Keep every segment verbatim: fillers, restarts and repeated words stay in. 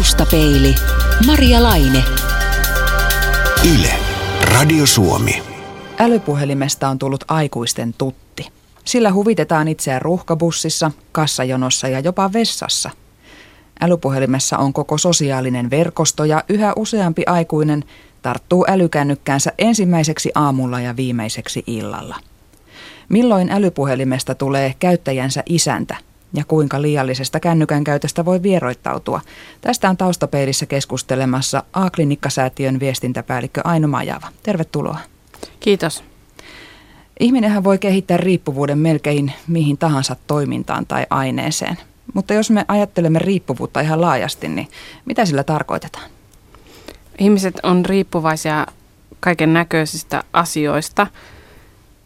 Taustapeili. Maria Laine. Yle. Radio Suomi. Älypuhelimesta on tullut aikuisten tutti. Sillä huvitetaan itseään ruuhkabussissa, kassajonossa ja jopa vessassa. Älypuhelimessa on koko sosiaalinen verkosto ja yhä useampi aikuinen tarttuu älykännykkäänsä ensimmäiseksi aamulla ja viimeiseksi illalla. Milloin älypuhelimesta tulee käyttäjänsä isäntä ja kuinka liiallisesta kännykän käytöstä voi vieroittautua? Tästä on Taustapeilissä keskustelemassa A-klinikkasäätiön viestintäpäällikkö Aino Majava. Tervetuloa. Kiitos. Ihminenhän voi kehittää riippuvuuden melkein mihin tahansa toimintaan tai aineeseen. Mutta jos me ajattelemme riippuvuutta ihan laajasti, niin mitä sillä tarkoitetaan? Ihmiset on riippuvaisia kaiken näköisistä asioista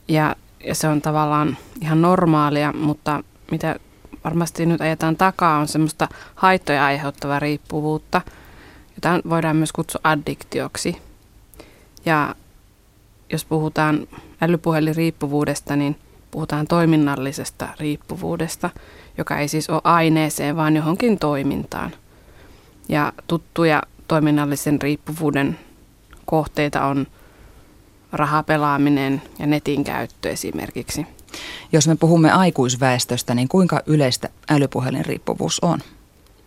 ja, ja se on tavallaan ihan normaalia, mutta mitä varmasti nyt ajetaan takaa on semmoista haittoja aiheuttavaa riippuvuutta, jota voidaan myös kutsua addiktioksi. Ja jos puhutaan älypuheliriippuvuudesta, niin puhutaan toiminnallisesta riippuvuudesta, joka ei siis ole aineeseen, vaan johonkin toimintaan. Ja tuttuja toiminnallisen riippuvuuden kohteita on rahapelaaminen ja netin käyttö esimerkiksi. Jos me puhumme aikuisväestöstä, niin kuinka yleistä älypuhelin riippuvuus on?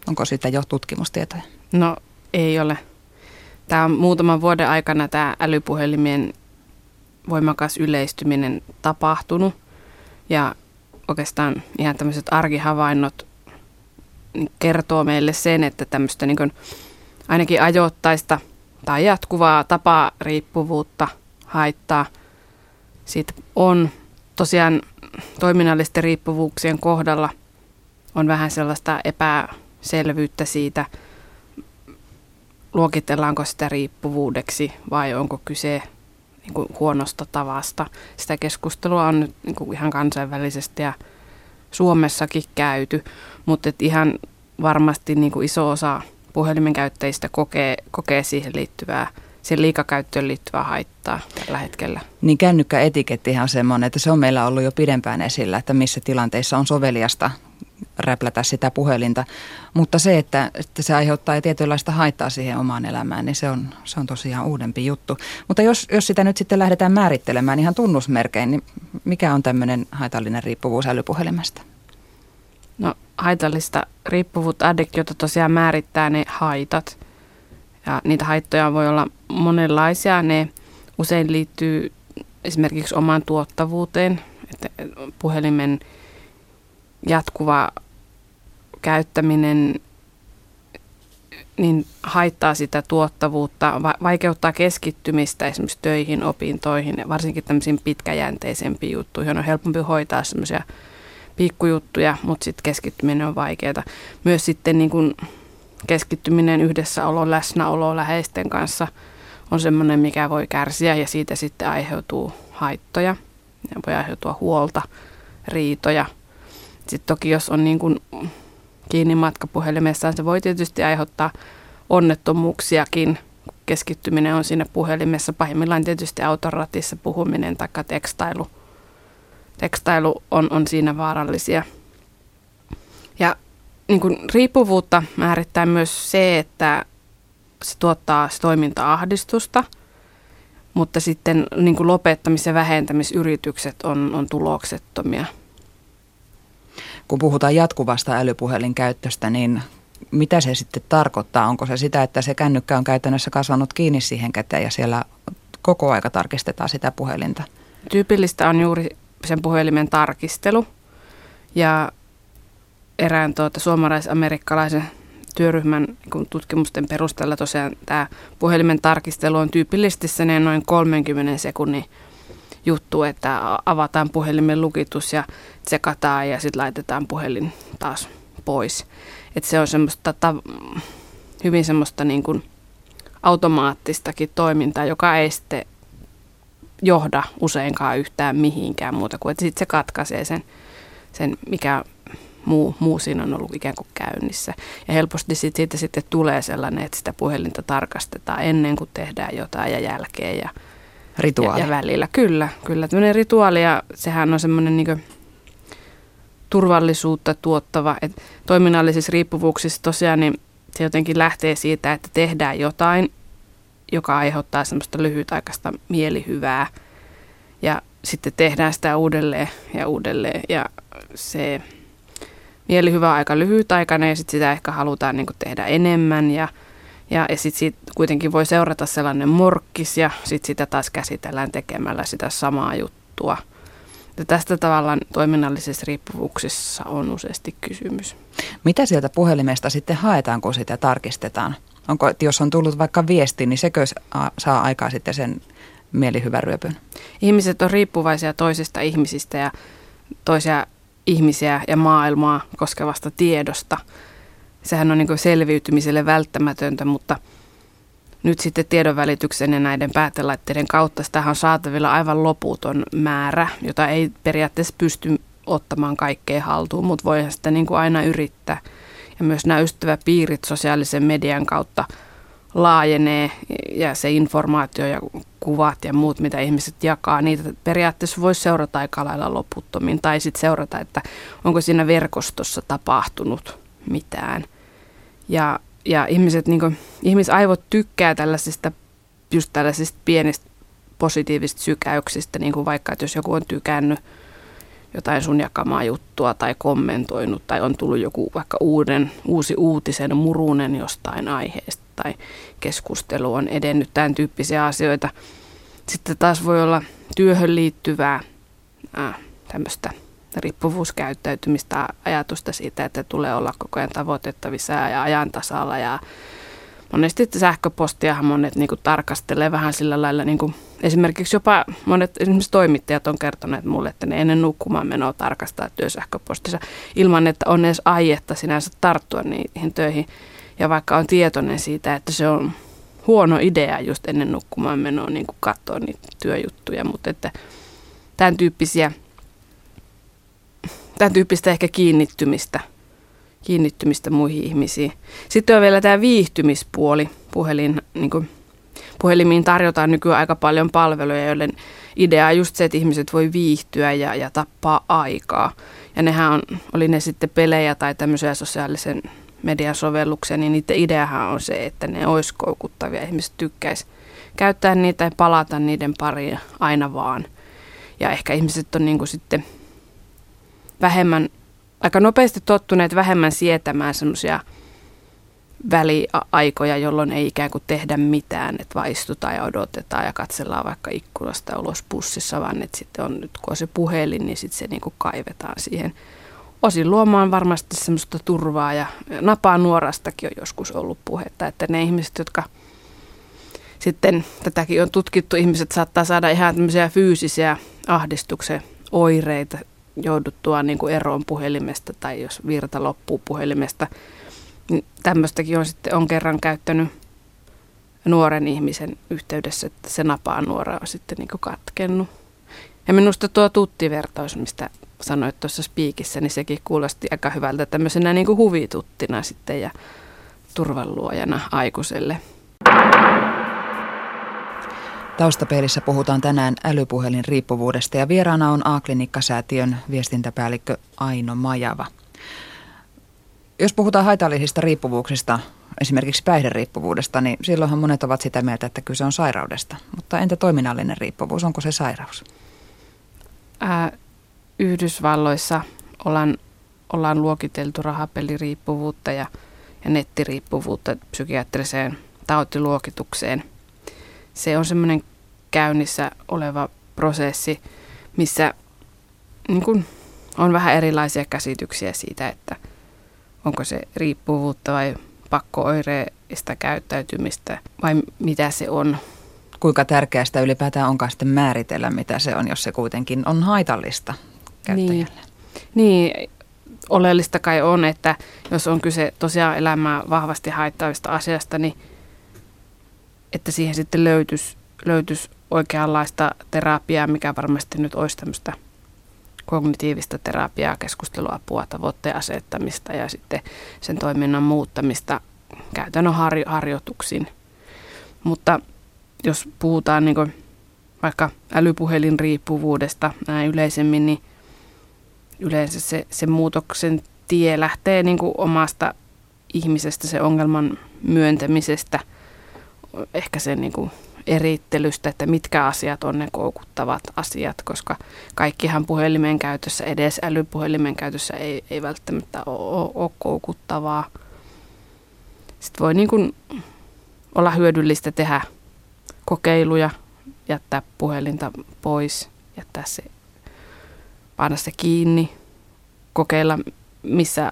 Onko siitä jo tutkimustietoja? No ei ole. Tämä on muutaman vuoden aikana tämä älypuhelimien voimakas yleistyminen tapahtunut ja oikeastaan ihan tämmöiset arkihavainnot kertoo meille sen, että tämmöistä niin kuin ainakin ajoittaista tai jatkuvaa tapaa riippuvuutta haittaa siitä on. Tosiaan toiminnallisten riippuvuuksien kohdalla on vähän sellaista epäselvyyttä siitä, luokitellaanko sitä riippuvuudeksi vai onko kyse niin kuin huonosta tavasta. Sitä keskustelua on nyt niin kuin ihan kansainvälisesti ja Suomessakin käyty, mutta et ihan varmasti niin kuin iso osa puhelimen käyttäjistä kokee, kokee siihen liittyvää, sen liikakäyttöön liittyvää haittaa tällä hetkellä. Niin kännykkäetikettihän on semmoinen, että se on meillä ollut jo pidempään esillä, että missä tilanteissa on soveliasta räplätä sitä puhelinta. Mutta se, että, että se aiheuttaa tietynlaista haittaa siihen omaan elämään, niin se on, se on tosiaan uudempi juttu. Mutta jos, jos sitä nyt sitten lähdetään määrittelemään ihan tunnusmerkein, niin mikä on tämmöinen haitallinen riippuvuus älypuhelimesta? No haitallista riippuvuutta, addiktiota tosiaan määrittää ne haitat. Ja niitä haittoja voi olla monenlaisia. Ne usein liittyy esimerkiksi omaan tuottavuuteen, että puhelimen jatkuva käyttäminen niin haittaa sitä tuottavuutta, vaikeuttaa keskittymistä esimerkiksi töihin, opintoihin, varsinkin tämmöisiin pitkäjänteisempiin juttuihin. On helpompi hoitaa semmoisia pikkujuttuja, mutta sitten keskittyminen on vaikeaa. Myös sitten niin kun keskittyminen yhdessäolo, läsnäolo läheisten kanssa on semmoinen, mikä voi kärsiä ja siitä sitten aiheutuu haittoja. Ja voi aiheutua huolta, riitoja. Sitten toki jos on niin kuin kiinni matkapuhelimessaan, se voi tietysti aiheuttaa onnettomuuksiakin. Keskittyminen on siinä puhelimessa. Pahimmillaan tietysti autoratissa puhuminen tai tekstailu. Tekstailu on, on siinä vaarallisia. Ja niin kuin riippuvuutta määrittää myös se, että se tuottaa se toiminta-ahdistusta, mutta sitten niin kuin lopettamis- ja vähentämisyritykset on, on tuloksettomia. Kun puhutaan jatkuvasta älypuhelinkäyttöstä, niin mitä se sitten tarkoittaa? Onko se sitä, että se kännykkä on käytännössä kasvanut kiinni siihen käteen ja siellä koko aika tarkistetaan sitä puhelinta? Tyypillistä on juuri sen puhelimen tarkistelu ja erään tuota suomalais-amerikkalaisen työryhmän tutkimusten perusteella tosiaan tämä puhelimen tarkistelu on tyypillisesti sen noin kolmenkymmenen sekunnin juttu, että avataan puhelimen lukitus ja tsekataan ja sitten laitetaan puhelin taas pois. Et se on semmoista tav- hyvin semmoista niin kuin automaattistakin toimintaa, joka ei sitten johda useinkaan yhtään mihinkään muuta kuin, että sitten se katkaisee sen, sen mikä muu, muu siinä on ollut ikään kuin käynnissä. Ja helposti sit, siitä sitten tulee sellainen, että sitä puhelinta tarkastetaan ennen kuin tehdään jotain ja jälkeen ja, rituaali. ja, ja välillä. Kyllä, kyllä. Tällainen rituaali ja sehän on semmoinen niin kuin turvallisuutta tuottava. Et toiminnallisissa riippuvuuksissa tosiaan niin se jotenkin lähtee siitä, että tehdään jotain, joka aiheuttaa semmoista lyhytaikaista mielihyvää ja sitten tehdään sitä uudelleen ja uudelleen ja se mielihyvä on aika lyhytaikainen ja sitten sitä ehkä halutaan niin kuin tehdä enemmän ja, ja, ja sitten siitä kuitenkin voi seurata sellainen morkkis ja sitten sitä taas käsitellään tekemällä sitä samaa juttua. Ja tästä tavallaan toiminnallisessa riippuvuuksissa on useasti kysymys. Mitä sieltä puhelimesta sitten haetaan, kun sitä tarkistetaan? Onko, jos on tullut vaikka viesti, niin sekö saa aikaa sitten sen mielihyvän ryöpyn? Ihmiset on riippuvaisia toisista ihmisistä ja toisia ihmisiä ja maailmaa koskevasta tiedosta. Sehän on niin kuin selviytymiselle välttämätöntä, mutta nyt sitten tiedonvälityksen ja näiden päätelaitteiden kautta sitähän on saatavilla aivan loputon määrä, jota ei periaatteessa pysty ottamaan kaikkeen haltuun, mutta voihan sitä niin kuin aina yrittää. Ja myös nämä ystäväpiirit sosiaalisen median kautta laajenee ja se informaatio ja kuvat ja muut, mitä ihmiset jakaa, niitä periaatteessa voisi seurata aika lailla loputtomiin tai sitten seurata, että onko siinä verkostossa tapahtunut mitään. Ja, ja ihmiset, niin kuin, ihmisaivot tykkää tällaisista, just tällaisista pienistä positiivisista sykäyksistä, niin kuin vaikka, että jos joku on tykännyt jotain sun jakamaa juttua tai kommentoinut tai on tullut joku vaikka uuden, uusi uutisen murunen jostain aiheesta tai keskustelu on edennyt, tämän tyyppisiä asioita. Sitten taas voi olla työhön liittyvää äh, tämmöistä riippuvuuskäyttäytymistä, ajatusta siitä, että tulee olla koko ajan tavoitettavissa ja ajan tasalla ja monesti sähköpostiahan monet niin kuin tarkastelee vähän sillä lailla, niin kuin, esimerkiksi jopa monet esimerkiksi toimittajat on kertoneet mulle, että ne ennen nukkumaan menoa tarkastaa työsähköpostinsa ilman, että on edes aietta sinänsä tarttua niihin töihin. Ja vaikka on tietoinen siitä, että se on huono idea just ennen nukkumaan menoa niin kuin katsoa niitä työjuttuja, mutta että tämän tyyppisiä, tämän tyyppistä ehkä kiinnittymistä. kiinnittymistä muihin ihmisiin. Sitten on vielä tämä viihtymispuoli. Puhelin, niin kuin, puhelimiin tarjotaan nykyään aika paljon palveluja, joiden idea on just se, että ihmiset voi viihtyä ja, ja tappaa aikaa. Ja nehän on, oli ne sitten pelejä tai tämmöisiä sosiaalisen median sovelluksia, niin niiden ideahan on se, että ne olisi koukuttavia. Ihmiset tykkäisi käyttää niitä ja palata niiden pariin aina vaan. Ja ehkä ihmiset on niin kuin sitten vähemmän aika nopeasti tottuneet vähemmän sietämään semmoisia väliaikoja, jolloin ei ikään kuin tehdä mitään, että vaan istutaan ja odotetaan ja katsellaan vaikka ikkunasta ulos bussissa, vaan että sitten on nyt kun on se puhelin, niin sitten se niin kuin kaivetaan siihen. Osin luomaan varmasti semmoista turvaa ja napaa nuorastakin on joskus ollut puhetta, että ne ihmiset, jotka sitten tätäkin on tutkittu, ihmiset saattaa saada ihan tämmöisiä fyysisiä ahdistuksen oireita, jouduttua niin kuin eroon puhelimesta tai jos virta loppuu puhelimesta, niin tämmöistäkin on sitten on kerran käyttänyt nuoren ihmisen yhteydessä, että se napaa nuora on sitten niin kuin katkennut. Ja minusta tuo tuttivertaus, mistä sanoit tuossa spiikissä, niin sekin kuulosti aika hyvältä tämmöisenä niin kuin huvituttina sitten ja turvanluojana aikuiselle. Taustapeilissä puhutaan tänään älypuhelin riippuvuudesta ja vieraana on A-klinikkasäätiön viestintäpäällikkö Aino Majava. Jos puhutaan haitallisista riippuvuuksista, esimerkiksi päihderiippuvuudesta, niin silloinhan monet ovat sitä mieltä, että kyse on sairaudesta. Mutta entä toiminnallinen riippuvuus, onko se sairaus? Ää, Yhdysvalloissa ollaan, ollaan luokiteltu rahapeliriippuvuutta ja, ja nettiriippuvuutta psykiatriseen tautiluokitukseen. Se on semmoinen käynnissä oleva prosessi, missä niin kun on vähän erilaisia käsityksiä siitä, että onko se riippuvuutta vai pakko-oireista käyttäytymistä vai mitä se on. Kuinka tärkeää sitä ylipäätään onkaan sitten määritellä, mitä se on, jos se kuitenkin on haitallista käyttäjälle. Niin, niin oleellista kai on, että jos on kyse tosiaan elämää vahvasti haittaavista asiasta, niin että siihen sitten löytyisi, löytyisi oikeanlaista terapiaa, mikä varmasti nyt olisi tämmöistä kognitiivista terapiaa, keskusteluapua, tavoitteen asettamista ja sitten sen toiminnan muuttamista käytännön harjo- harjoituksiin. Mutta jos puhutaan niin kuin vaikka älypuhelinriippuvuudesta näin yleisemmin, niin yleensä se, se muutoksen tie lähtee niin kuin omasta ihmisestä, se ongelman myöntämisestä, ehkä sen niin kuin erittelystä, että mitkä asiat on ne koukuttavat asiat, koska kaikkihan puhelimen käytössä, edes älypuhelimen käytössä ei, ei välttämättä ole, ole koukuttavaa. Sitten voi niin kuin olla hyödyllistä tehdä kokeiluja, jättää puhelinta pois, jättää se, panna se kiinni, kokeilla missä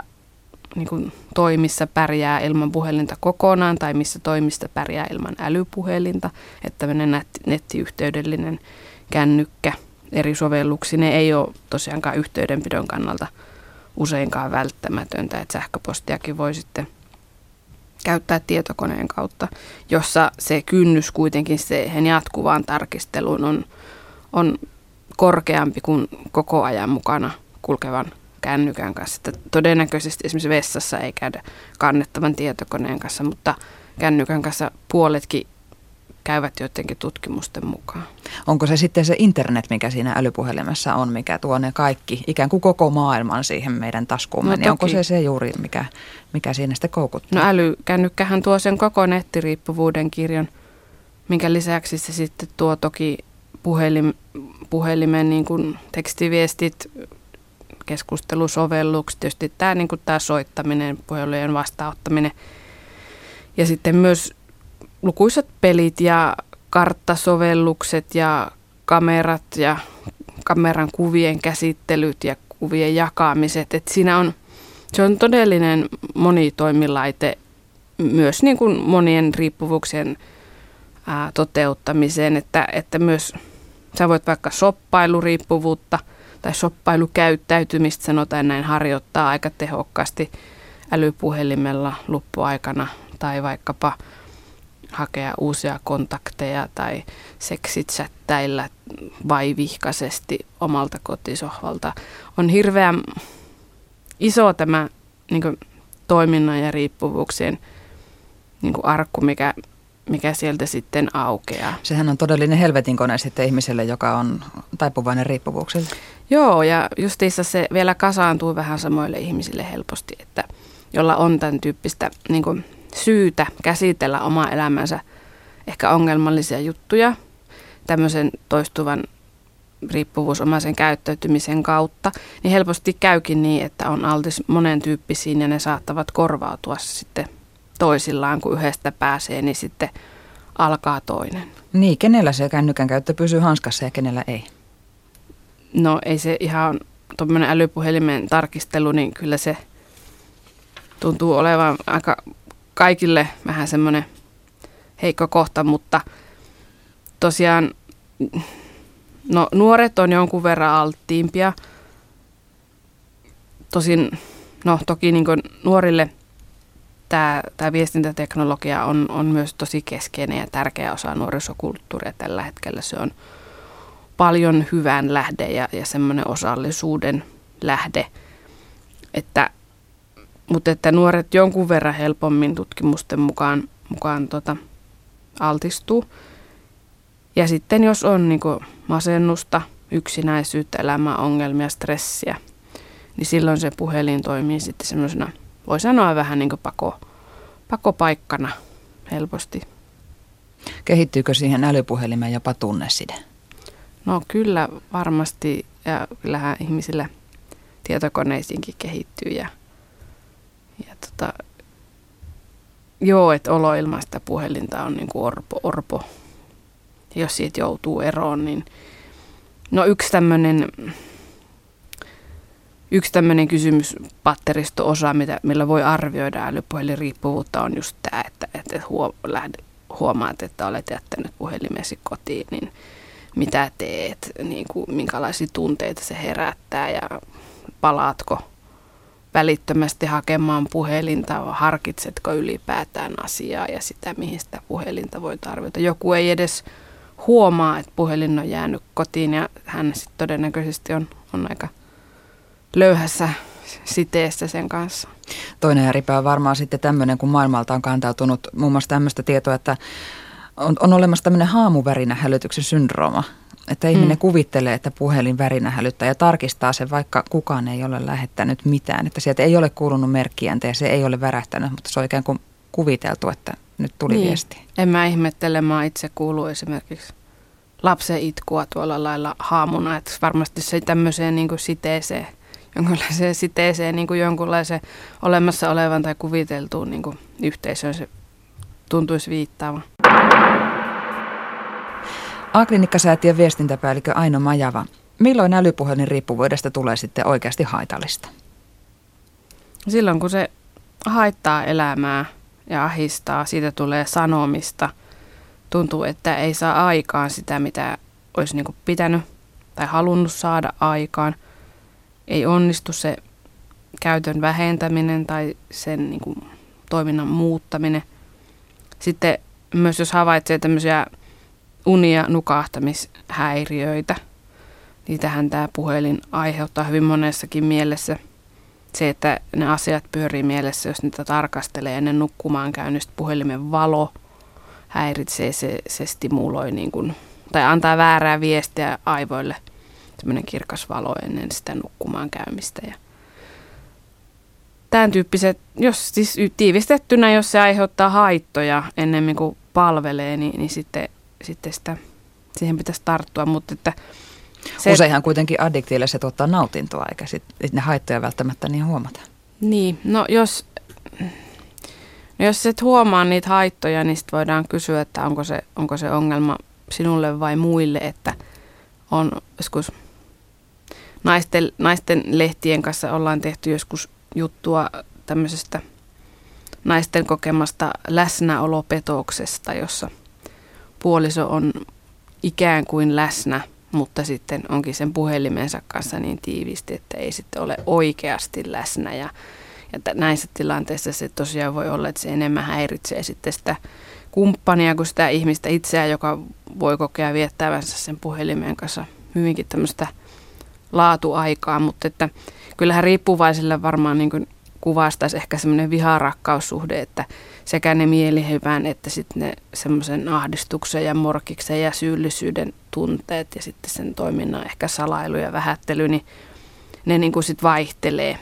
niin kuin toimissa pärjää ilman puhelinta kokonaan tai missä toimista pärjää ilman älypuhelinta. Että tämmöinen nettiyhteydellinen kännykkä eri sovelluksine ei ole tosiaankaan yhteydenpidon kannalta useinkaan välttämätöntä. Että sähköpostiakin voi sitten käyttää tietokoneen kautta, jossa se kynnys kuitenkin siihen jatkuvaan tarkisteluun on, on korkeampi kuin koko ajan mukana kulkevan kännykän kanssa. Että todennäköisesti esimerkiksi vessassa ei käydä kannettavan tietokoneen kanssa, mutta kännykän kanssa puoletkin käyvät joidenkin tutkimusten mukaan. Onko se sitten se internet, mikä siinä älypuhelimessa on, mikä tuo ne kaikki, ikään kuin koko maailman siihen meidän taskuumme, no niin onko se se juuri, mikä, mikä siinä sitten koukuttaa? No älykännykkähän tuo sen koko nettiriippuvuuden kirjon, minkä lisäksi se sitten tuo toki puhelim, puhelimen niin kuin tekstiviestit, keskustelusovellukset, tietysti tämä, niin kuin tämä soittaminen, puhelujen vastaanottaminen ja sitten myös lukuisat pelit ja karttasovellukset ja kamerat ja kameran kuvien käsittelyt ja kuvien jakamiset. Et siinä on, se on todellinen monitoimilaite myös niin kuin monien riippuvuuksien ää, toteuttamiseen, että, että myös sä voit vaikka shoppailuriippuvuutta tai shoppailukäyttäytymistä sanotaan näin harjoittaa aika tehokkaasti älypuhelimella loppuaikana tai vaikkapa hakea uusia kontakteja tai seksitsättäillä vaivihkaisesti omalta kotisohvalta. On hirveän iso tämä niin kuin toiminnan ja riippuvuuksien niin kuin arkku, mikä, mikä sieltä sitten aukeaa. Sehän on todellinen helvetinkone sitten ihmiselle, joka on taipuvainen riippuvuuksille. Joo, ja justiinsa se vielä kasaantuu vähän samoille ihmisille helposti, että jolla on tämän tyyppistä niin kuin syytä käsitellä omaa elämänsä ehkä ongelmallisia juttuja tämmöisen toistuvan riippuvuusomaisen käyttäytymisen kautta, niin helposti käykin niin, että on altis monen tyyppisiin ja ne saattavat korvautua sitten toisillaan, kun yhdestä pääsee, niin sitten alkaa toinen. Niin, kenellä se kännykän käyttö pysyy hanskassa ja kenellä ei? No ei se ihan tuommoinen älypuhelimen tarkistelu, niin kyllä se tuntuu olevan aika kaikille vähän semmoinen heikko kohta, mutta tosiaan no, nuoret on jonkun verran alttiimpia. Tosin, no toki niin kuin nuorille tämä, tämä viestintäteknologia on, on myös tosi keskeinen ja tärkeä osa nuorisokulttuuria tällä hetkellä. Se on paljon hyvän lähde ja, ja semmoinen osallisuuden lähde, että mutta että nuoret jonkun verran helpommin tutkimusten mukaan, mukaan tuota, altistuu. Ja sitten jos on niin kuin masennusta, yksinäisyyttä, elämäongelmia, stressiä, niin silloin se puhelin toimii sitten semmoisena, voi sanoa vähän niin kuin pako, pakopaikkana helposti. Kehittyykö siihen älypuhelimeen jopa tunneside? No kyllä varmasti, ja kyllähän ihmisillä tietokoneisiinkin kehittyy ja Ja tota, joo, että olo ilman sitä puhelinta on niin kuin orpo, orpo. Ja jos siitä joutuu eroon, niin no yksi tämmöinen yksi tämmöinen kysymys, patteristo-osa, mitä, millä voi arvioida älypuhelinriippuvuutta on just tämä, että, että huomaat, että olet jättänyt puhelimesi kotiin, niin mitä teet, niin kuin, minkälaisia tunteita se herättää ja palaatko välittömästi hakemaan puhelinta, harkitsetko ylipäätään asiaa ja sitä, mihin sitä puhelinta voi tarvita. Joku ei edes huomaa, että puhelin on jäänyt kotiin ja hän sit todennäköisesti on, on aika löyhässä siteessä sen kanssa. Toinen ääripää on varmaan sitten tämmöinen, kun maailmalta on kantautunut muun muassa tämmöistä tietoa, että on, on olemassa tämmöinen haamuvärinä hälytyksen syndrooma. Että ihminen mm. kuvittelee, että puhelin värinä hälyttää ja tarkistaa sen, vaikka kukaan ei ole lähettänyt mitään. Että sieltä ei ole kuulunut merkkiääntä ja se ei ole värähtänyt, mutta se on ikään kuin kuviteltu, että nyt tuli niin. viesti. En mä ihmettele, mä itse kuuluu esimerkiksi lapsen itkua tuolla lailla haamuna. Että varmasti se tämmöiseen niin kuin siteeseen, jonkunlaiseen siteeseen, niin kuin jonkunlaiseen olemassa olevan tai kuviteltuun niin kuin yhteisöön se tuntuisi viittaavan. A-klinikkasäätiön viestintäpäällikkö Aino Majava, milloin älypuhelin riippuvuudesta tulee sitten oikeasti haitallista? Silloin kun se haittaa elämää ja ahistaa, siitä tulee sanomista. Tuntuu, että ei saa aikaan sitä, mitä olisi niin kuin pitänyt tai halunnut saada aikaan. Ei onnistu se käytön vähentäminen tai sen niin kuin toiminnan muuttaminen. Sitten myös jos havaitsee tämmöisiä uni- ja nukahtamishäiriöitä. Niitähän tämä puhelin aiheuttaa hyvin monessakin mielessä. Se, että ne asiat pyörii mielessä, jos niitä tarkastelee ennen nukkumaan käynnistä, puhelimen valo häiritsee, se, se stimuloi niin kuin, tai antaa väärää viestiä aivoille. Tämmöinen kirkas valo ennen sitä nukkumaan käymistä. Ja tämän tyyppiset, jos siis tiivistettynä, jos se aiheuttaa haittoja ennemmin kuin palvelee, niin, niin sitten... Sitten sitä, siihen pitäisi tarttua, mutta että... Se, Useinhan kuitenkin addiktiille se tuottaa nautintoa, eikä sitten ne haittoja välttämättä niin huomata. Niin, no jos, no jos et huomaa niitä haittoja, niin sitten voidaan kysyä, että onko se, onko se ongelma sinulle vai muille, että on joskus naisten, naisten lehtien kanssa ollaan tehty joskus juttua tämmöisestä naisten kokemasta läsnäolopetoksesta, jossa... Puoliso on ikään kuin läsnä, mutta sitten onkin sen puhelimensa kanssa niin tiiviisti, että ei sitten ole oikeasti läsnä. Ja, ja näissä tilanteissa se tosiaan voi olla, että se enemmän häiritsee sitten sitä kumppania kuin sitä ihmistä itseään, joka voi kokea viettävänsä sen puhelimen kanssa hyvinkin tämmöistä laatuaikaa. Mutta että kyllähän riippuvaisille varmaan niin kuin kuvastaisi ehkä semmoinen viharakkaussuhde, että sekä ne mielihyvän että sitten ne semmoisen ahdistuksen ja morkiksen ja syyllisyyden tunteet ja sitten sen toiminnan ehkä salailu ja vähättely, niin ne niin kuin sitten vaihtelee.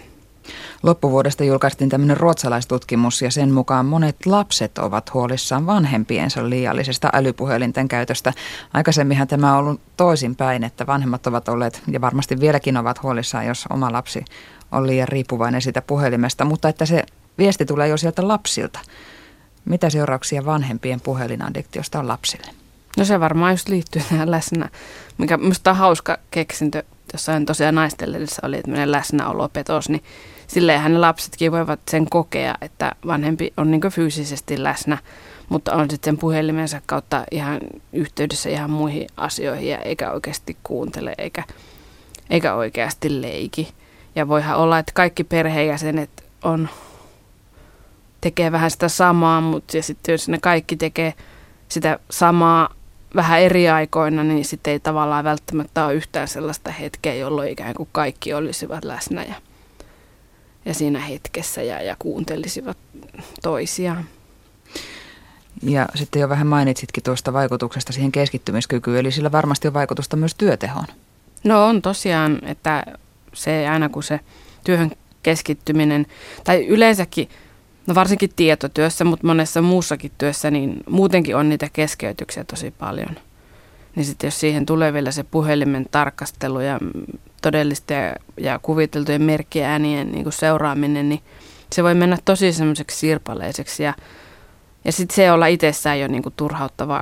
Loppuvuodesta julkaistiin tämmöinen ruotsalaistutkimus ja sen mukaan monet lapset ovat huolissaan vanhempiensa liiallisesta älypuhelinten käytöstä. Aikaisemminhan tämä on ollut toisinpäin, että vanhemmat ovat olleet ja varmasti vieläkin ovat huolissaan, jos oma lapsi on liian riippuvainen siitä puhelimesta, mutta että se viesti tulee jo sieltä lapsilta. Mitä seurauksia vanhempien puhelinaddiktiota on lapsille? No se varmaan just liittyy tähän läsnä, mikä minusta on hauska keksintö. Jossain tosiaan naistellisessa oli tämmöinen läsnäolopetos, niin silleenhän ne lapsetkin voivat sen kokea, että vanhempi on niin kuin fyysisesti läsnä, mutta on sitten sen puhelimensa kautta ihan yhteydessä ihan muihin asioihin ja eikä oikeasti kuuntele eikä, eikä oikeasti leiki. Ja voihan olla, että kaikki perheenjäsenet on, tekee vähän sitä samaa, mutta sitten jos ne kaikki tekee sitä samaa vähän eri aikoina, niin sitten ei tavallaan välttämättä ole yhtään sellaista hetkeä, jolloin ikään kuin kaikki olisivat läsnä ja, ja siinä hetkessä ja, ja kuuntelisivat toisiaan. Ja sitten jo vähän mainitsitkin tuosta vaikutuksesta siihen keskittymiskykyyn, eli sillä varmasti on vaikutusta myös työtehoon. No on tosiaan, että se aina kun se työhön keskittyminen, tai yleensäkin, no varsinkin tietotyössä, mutta monessa muussakin työssä, niin muutenkin on niitä keskeytyksiä tosi paljon. Niin sitten jos siihen tulee vielä se puhelimen tarkastelu ja todellisten ja kuviteltujen merkkiäänien niin kuin seuraaminen, niin se voi mennä tosi semmoiseksi sirpaleiseksi. Ja, ja sitten se olla itsessään jo niin kuin turhauttava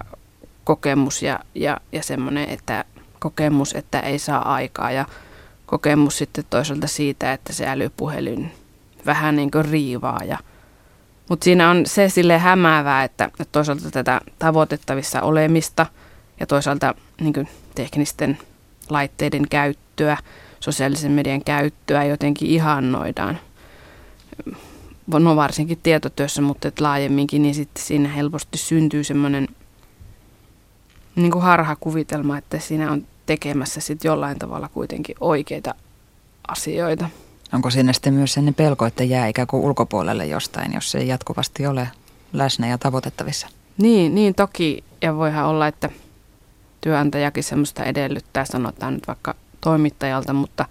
kokemus ja, ja, ja semmoinen että kokemus, että ei saa aikaa ja kokemus sitten toisaalta siitä, että se älypuhelin vähän niin kuin riivaa ja mutta siinä on se sille hämäävää, että toisaalta tätä tavoitettavissa olemista ja toisaalta niin kuin teknisten laitteiden käyttöä, sosiaalisen median käyttöä jotenkin ihannoidaan. No varsinkin tietotyössä, mutta et laajemminkin, niin sitten siinä helposti syntyy semmoinen niin kuin harhakuvitelma, että siinä on tekemässä sitten jollain tavalla kuitenkin oikeita asioita. Onko siinä sitten myös sellainen pelko, että jää ikään kuin ulkopuolelle jostain, jos se ei jatkuvasti ole läsnä ja tavoitettavissa? Niin, niin toki. Ja voihan olla, että työnantajakin semmoista edellyttää, sanotaan nyt vaikka toimittajalta, mutta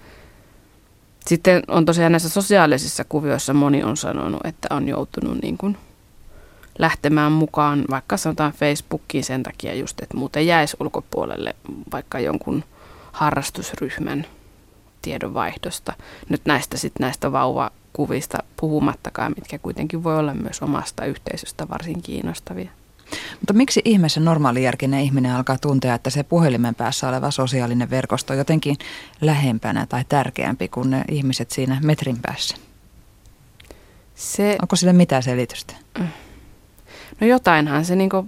sitten on tosiaan näissä sosiaalisissa kuvioissa moni on sanonut, että on joutunut niin kuin lähtemään mukaan vaikka sanotaan Facebookiin sen takia just, että muuten jäisi ulkopuolelle vaikka jonkun harrastusryhmän tiedonvaihdosta. Nyt näistä sitten näistä vauvakuvista puhumattakaan, mitkä kuitenkin voi olla myös omasta yhteisöstä varsin kiinnostavia. Mutta miksi ihmeessä normaalijärkinen ihminen alkaa tuntea, että se puhelimen päässä oleva sosiaalinen verkosto on jotenkin lähempänä tai tärkeämpi kuin ne ihmiset siinä metrin päässä? Se, Onko sille mitään selitystä? No jotainhan se niinku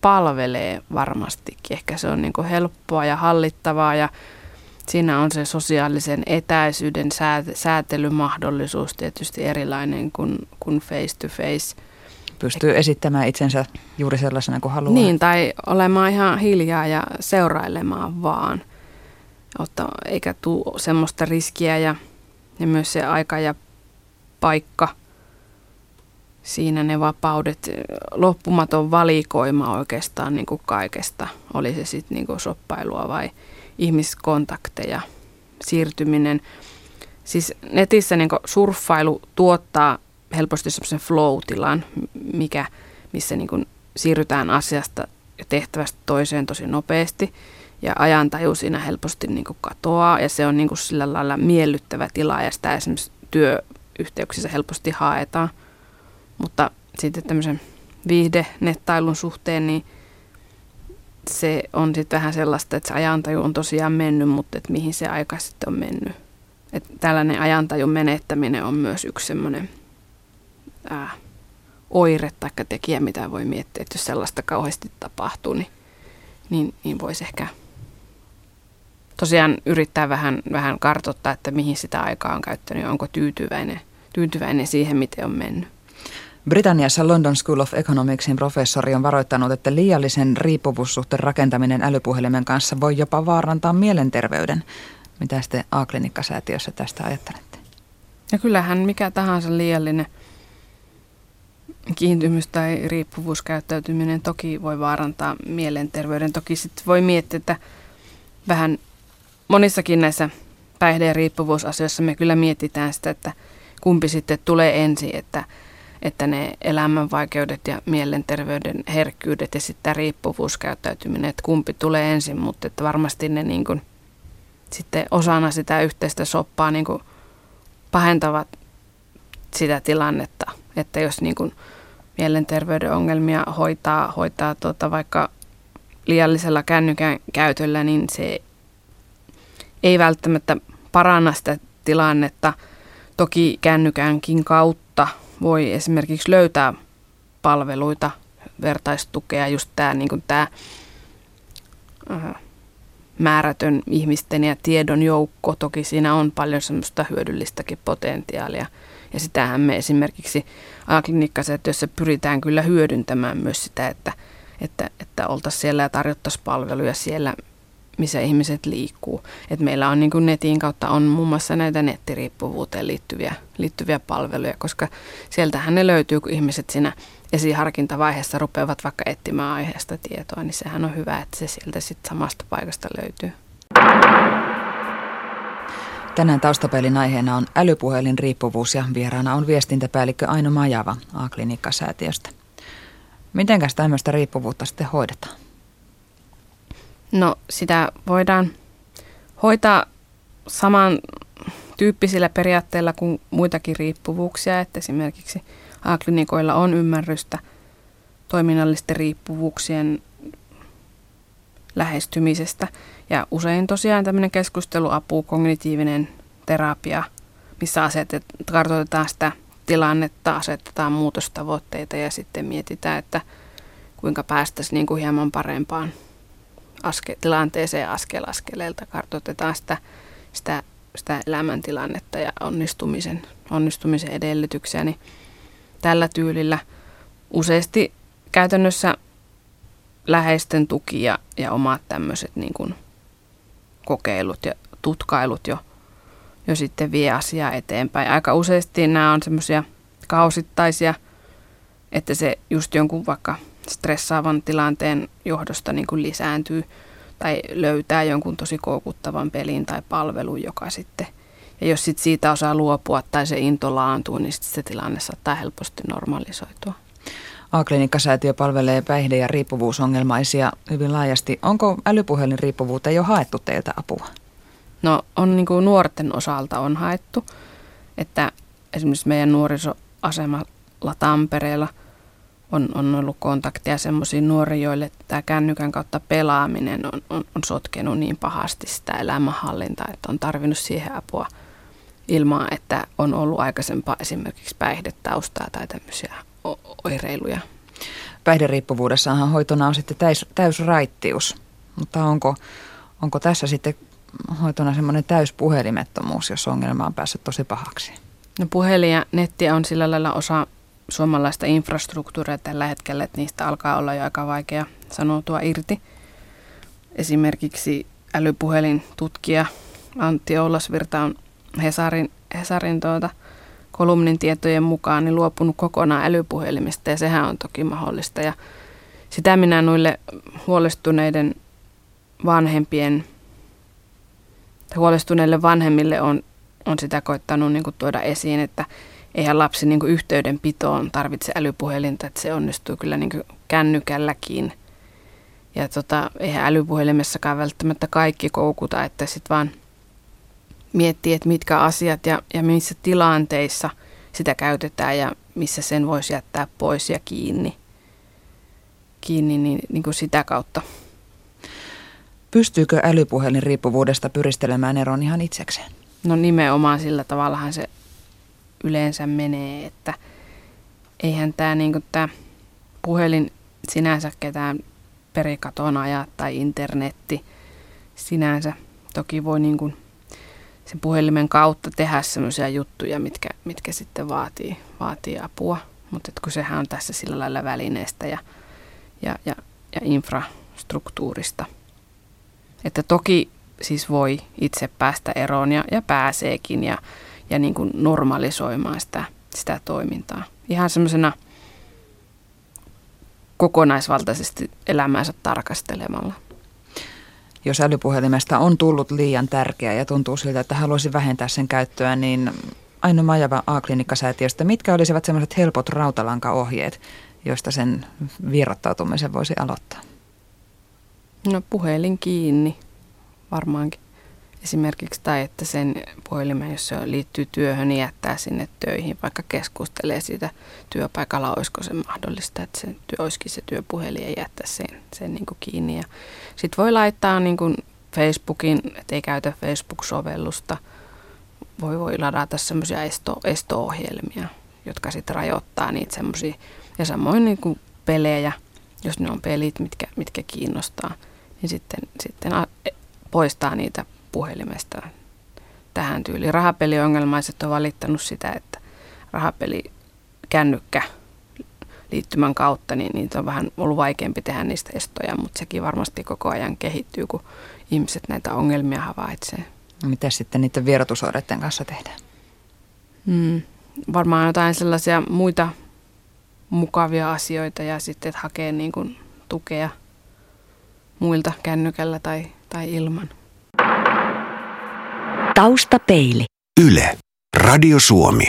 palvelee varmastikin. Ehkä se on niinku helppoa ja hallittavaa ja siinä on se sosiaalisen etäisyyden säätelymahdollisuus tietysti erilainen kuin, kuin face to face. Pystyy esittämään itsensä juuri sellaisena kuin haluaa. Niin, tai olemaan ihan hiljaa ja seurailemaan vaan, Otta, eikä tule semmoista riskiä ja, ja myös se aika ja paikka. Siinä ne vapaudet, loppumaton valikoima oikeastaan niin kuin kaikesta, oli se sitten niin kuin shoppailua vai ihmiskontakteja, siirtyminen. Siis netissä niin kuin surffailu tuottaa helposti semmoisen flow-tilan, mikä, missä niin kuin siirrytään asiasta ja tehtävästä toiseen tosi nopeasti ja ajantaju siinä helposti niin kuin katoaa ja se on niin kuin sillä lailla miellyttävä tila ja sitä esimerkiksi työyhteyksissä helposti haetaan. Mutta sitten tämmöisen viihdenettailun suhteen, niin se on sitten vähän sellaista, että se ajantaju on tosiaan mennyt, mutta et mihin se aika sitten on mennyt. Et tällainen ajantajun menettäminen on myös yksi semmoinen ää, oire tai tekijä, mitä voi miettiä, että jos sellaista kauheasti tapahtuu, niin, niin, niin voisi ehkä tosiaan yrittää vähän, vähän kartoittaa, että mihin sitä aikaa on käyttänyt ja onko tyytyväinen, tyytyväinen siihen, miten on mennyt. Britanniassa London School of Economicsin professori on varoittanut, että liiallisen riippuvuussuhteen rakentaminen älypuhelimen kanssa voi jopa vaarantaa mielenterveyden. Mitä te A-klinikkasäätiössä tästä ajattelette? Ja kyllähän mikä tahansa liiallinen kiintymys tai riippuvuuskäyttäytyminen toki voi vaarantaa mielenterveyden. Toki sitten voi miettiä, että vähän monissakin näissä päihde- ja riippuvuusasioissa me kyllä mietitään sitä, että kumpi sitten tulee ensin, että että ne elämänvaikeudet ja mielenterveyden herkkyydet ja sitten riippuvuuskäyttäytyminen, että kumpi tulee ensin, mutta että varmasti ne niin kuin sitten osana sitä yhteistä soppaa niin kuin pahentavat sitä tilannetta, että jos niin kuin mielenterveyden ongelmia hoitaa, hoitaa tuota vaikka liiallisella kännykän käytöllä, niin se ei välttämättä paranna sitä tilannetta toki kännykänkin kautta. Voi esimerkiksi löytää palveluita, vertaistukea, just tämä, niin kuin tämä äh, määrätön ihmisten ja tiedon joukko. Toki siinä on paljon semmoista hyödyllistäkin potentiaalia. Ja sitähän me esimerkiksi A-klinikkasäätiössä pyritään kyllä hyödyntämään myös sitä, että, että, että oltaisiin siellä ja tarjottaisiin palveluja siellä, missä ihmiset liikkuu. Et meillä on niin kuin netin kautta on muun muassa näitä nettiriippuvuuteen liittyviä, liittyviä palveluja, koska sieltähän ne löytyy, kun ihmiset siinä esiharkintavaiheessa rupeavat vaikka etsimään aiheesta tietoa, niin sehän on hyvä, että se sieltä sitten samasta paikasta löytyy. Tänään Taustapeilin aiheena on älypuhelin riippuvuus ja vieraana on viestintäpäällikkö Aino Majava A-klinikkasäätiöstä. Mitenkäs tämmöistä riippuvuutta sitten hoidetaan? No sitä voidaan hoitaa samantyyppisillä periaatteilla kuin muitakin riippuvuuksia, että esimerkiksi A-klinikoilla on ymmärrystä toiminnallisten riippuvuuksien lähestymisestä ja usein tosiaan tämmöinen keskusteluapu, kognitiivinen terapia, missä asetet, kartoitetaan sitä tilannetta, asetetaan muutostavoitteita ja sitten mietitään, että kuinka päästäisiin niin kuin hieman parempaan Aske, tilanteeseen askel askeleelta kartoitetaan sitä, sitä, sitä elämäntilannetta ja onnistumisen, onnistumisen edellytyksiä, niin tällä tyylillä useasti käytännössä läheisten tuki ja, ja omat tämmöiset niin kuin kokeilut ja tutkailut jo, jo sitten vie asiaa eteenpäin. Aika useasti nämä on semmoisia kausittaisia, että se just jonkun vaikka stressaavan tilanteen johdosta niin kuin lisääntyy tai löytää jonkun tosi koukuttavan pelin tai palvelun, joka sitten, ja jos sit siitä osaa luopua tai se into laantuu, niin sitten se tilanne saattaa helposti normalisoitua. A-klinikkasäätiö palvelee päihde- ja riippuvuusongelmaisia hyvin laajasti. Onko älypuhelin riippuvuuteen jo haettu teiltä apua? No on niin kuin nuorten osalta on haettu, että esimerkiksi meidän nuorisoasemalla Tampereella on, on ollut kontaktia semmoisiin nuoriin, joille tämä kännykän kautta pelaaminen on, on, on sotkenut niin pahasti sitä elämänhallintaa, että on tarvinnut siihen apua ilman, että on ollut aikaisempaa esimerkiksi päihdetaustaa tai tämmöisiä oireiluja. Päihderiippuvuudessahan hoitona on sitten täys, täysraittius, mutta onko, onko tässä sitten hoitona semmoinen täyspuhelimettomuus, jos ongelma on päässyt tosi pahaksi? No puhelin ja netti on sillä lailla osa suomalaista infrastruktuuria tällä hetkellä, että niistä alkaa olla jo aika vaikea sanoutua irti. Esimerkiksi älypuhelin tutkija Antti Ollosvirta on Hesarin, Hesarin tuota, kolumnin tietojen mukaan niin luopunut kokonaan älypuhelimista, ja sehän on toki mahdollista. Ja sitä minä noille huolestuneiden vanhempien huolestuneille vanhemmille on, on sitä koittanut niin kuin tuoda esiin, että eihän lapsi niin kuin yhteydenpitoon tarvitse älypuhelinta, että se onnistuu kyllä niin kuin kännykälläkin. Ja tota, eihän älypuhelimessakaan välttämättä kaikki koukuta, että sitten vaan miettii, että mitkä asiat ja, ja missä tilanteissa sitä käytetään ja missä sen voisi jättää pois ja kiinni, kiinni niin, niin kuin sitä kautta. Pystyykö älypuhelin riippuvuudesta pyristelemään eroon ihan itsekseen? No nimenomaan sillä tavallahan se yleensä menee, että eihän tämä niinku, tää puhelin sinänsä ketään perikaton ajaa tai internetti sinänsä. Toki voi niinku sen puhelimen kautta tehdä sellaisia juttuja, mitkä, mitkä sitten vaatii, vaatii apua, mutta kun sehän on tässä sillä lailla välineestä ja, ja, ja, ja infrastruktuurista. Että toki siis voi itse päästä eroon ja, ja pääseekin ja, ja niin kuin normalisoimaan sitä, sitä toimintaa. Ihan semmoisena kokonaisvaltaisesti elämäänsä tarkastelemalla. Jos älypuhelimesta on tullut liian tärkeä ja tuntuu siltä, että haluaisin vähentää sen käyttöä, niin Aino Majava A-klinikkasäätiöstä, mitkä olisivat semmoiset helpot rautalankaohjeet, joista sen vierottautumisen voisi aloittaa? No puhelin kiinni varmaankin esimerkiksi, tai että sen puhelimen, jos se liittyy työhön, niin jättää sinne töihin, vaikka keskustelee siitä työpaikalla, olisiko se mahdollista, että se työ, olisikin se työpuhelin ja jättää sen, sen niin kuin kiinni. Ja sit voi laittaa niin kuin Facebookin, että ei käytä Facebook-sovellusta, voi, voi ladata semmoisia esto, esto-ohjelmia, jotka sitten rajoittaa niitä semmoisia, ja samoin niin kuin pelejä, jos ne on pelit, mitkä, mitkä kiinnostaa. Niin sitten, sitten poistaa niitä puhelimesta tähän tyyliin. Rahapeliongelmaiset on valittanut sitä, että rahapelikännykkä liittymän kautta, niin niitä on vähän ollut vaikeampi tehdä niistä estoja, mutta sekin varmasti koko ajan kehittyy, kun ihmiset näitä ongelmia havaitsee. Mitä sitten niiden vierotusoireiden kanssa tehdään? Mm, varmaan jotain sellaisia muita mukavia asioita ja sitten, että hakee niin kuin tukea muilta kännykällä tai, tai ilman. Taustapeili. Yle. Radio Suomi.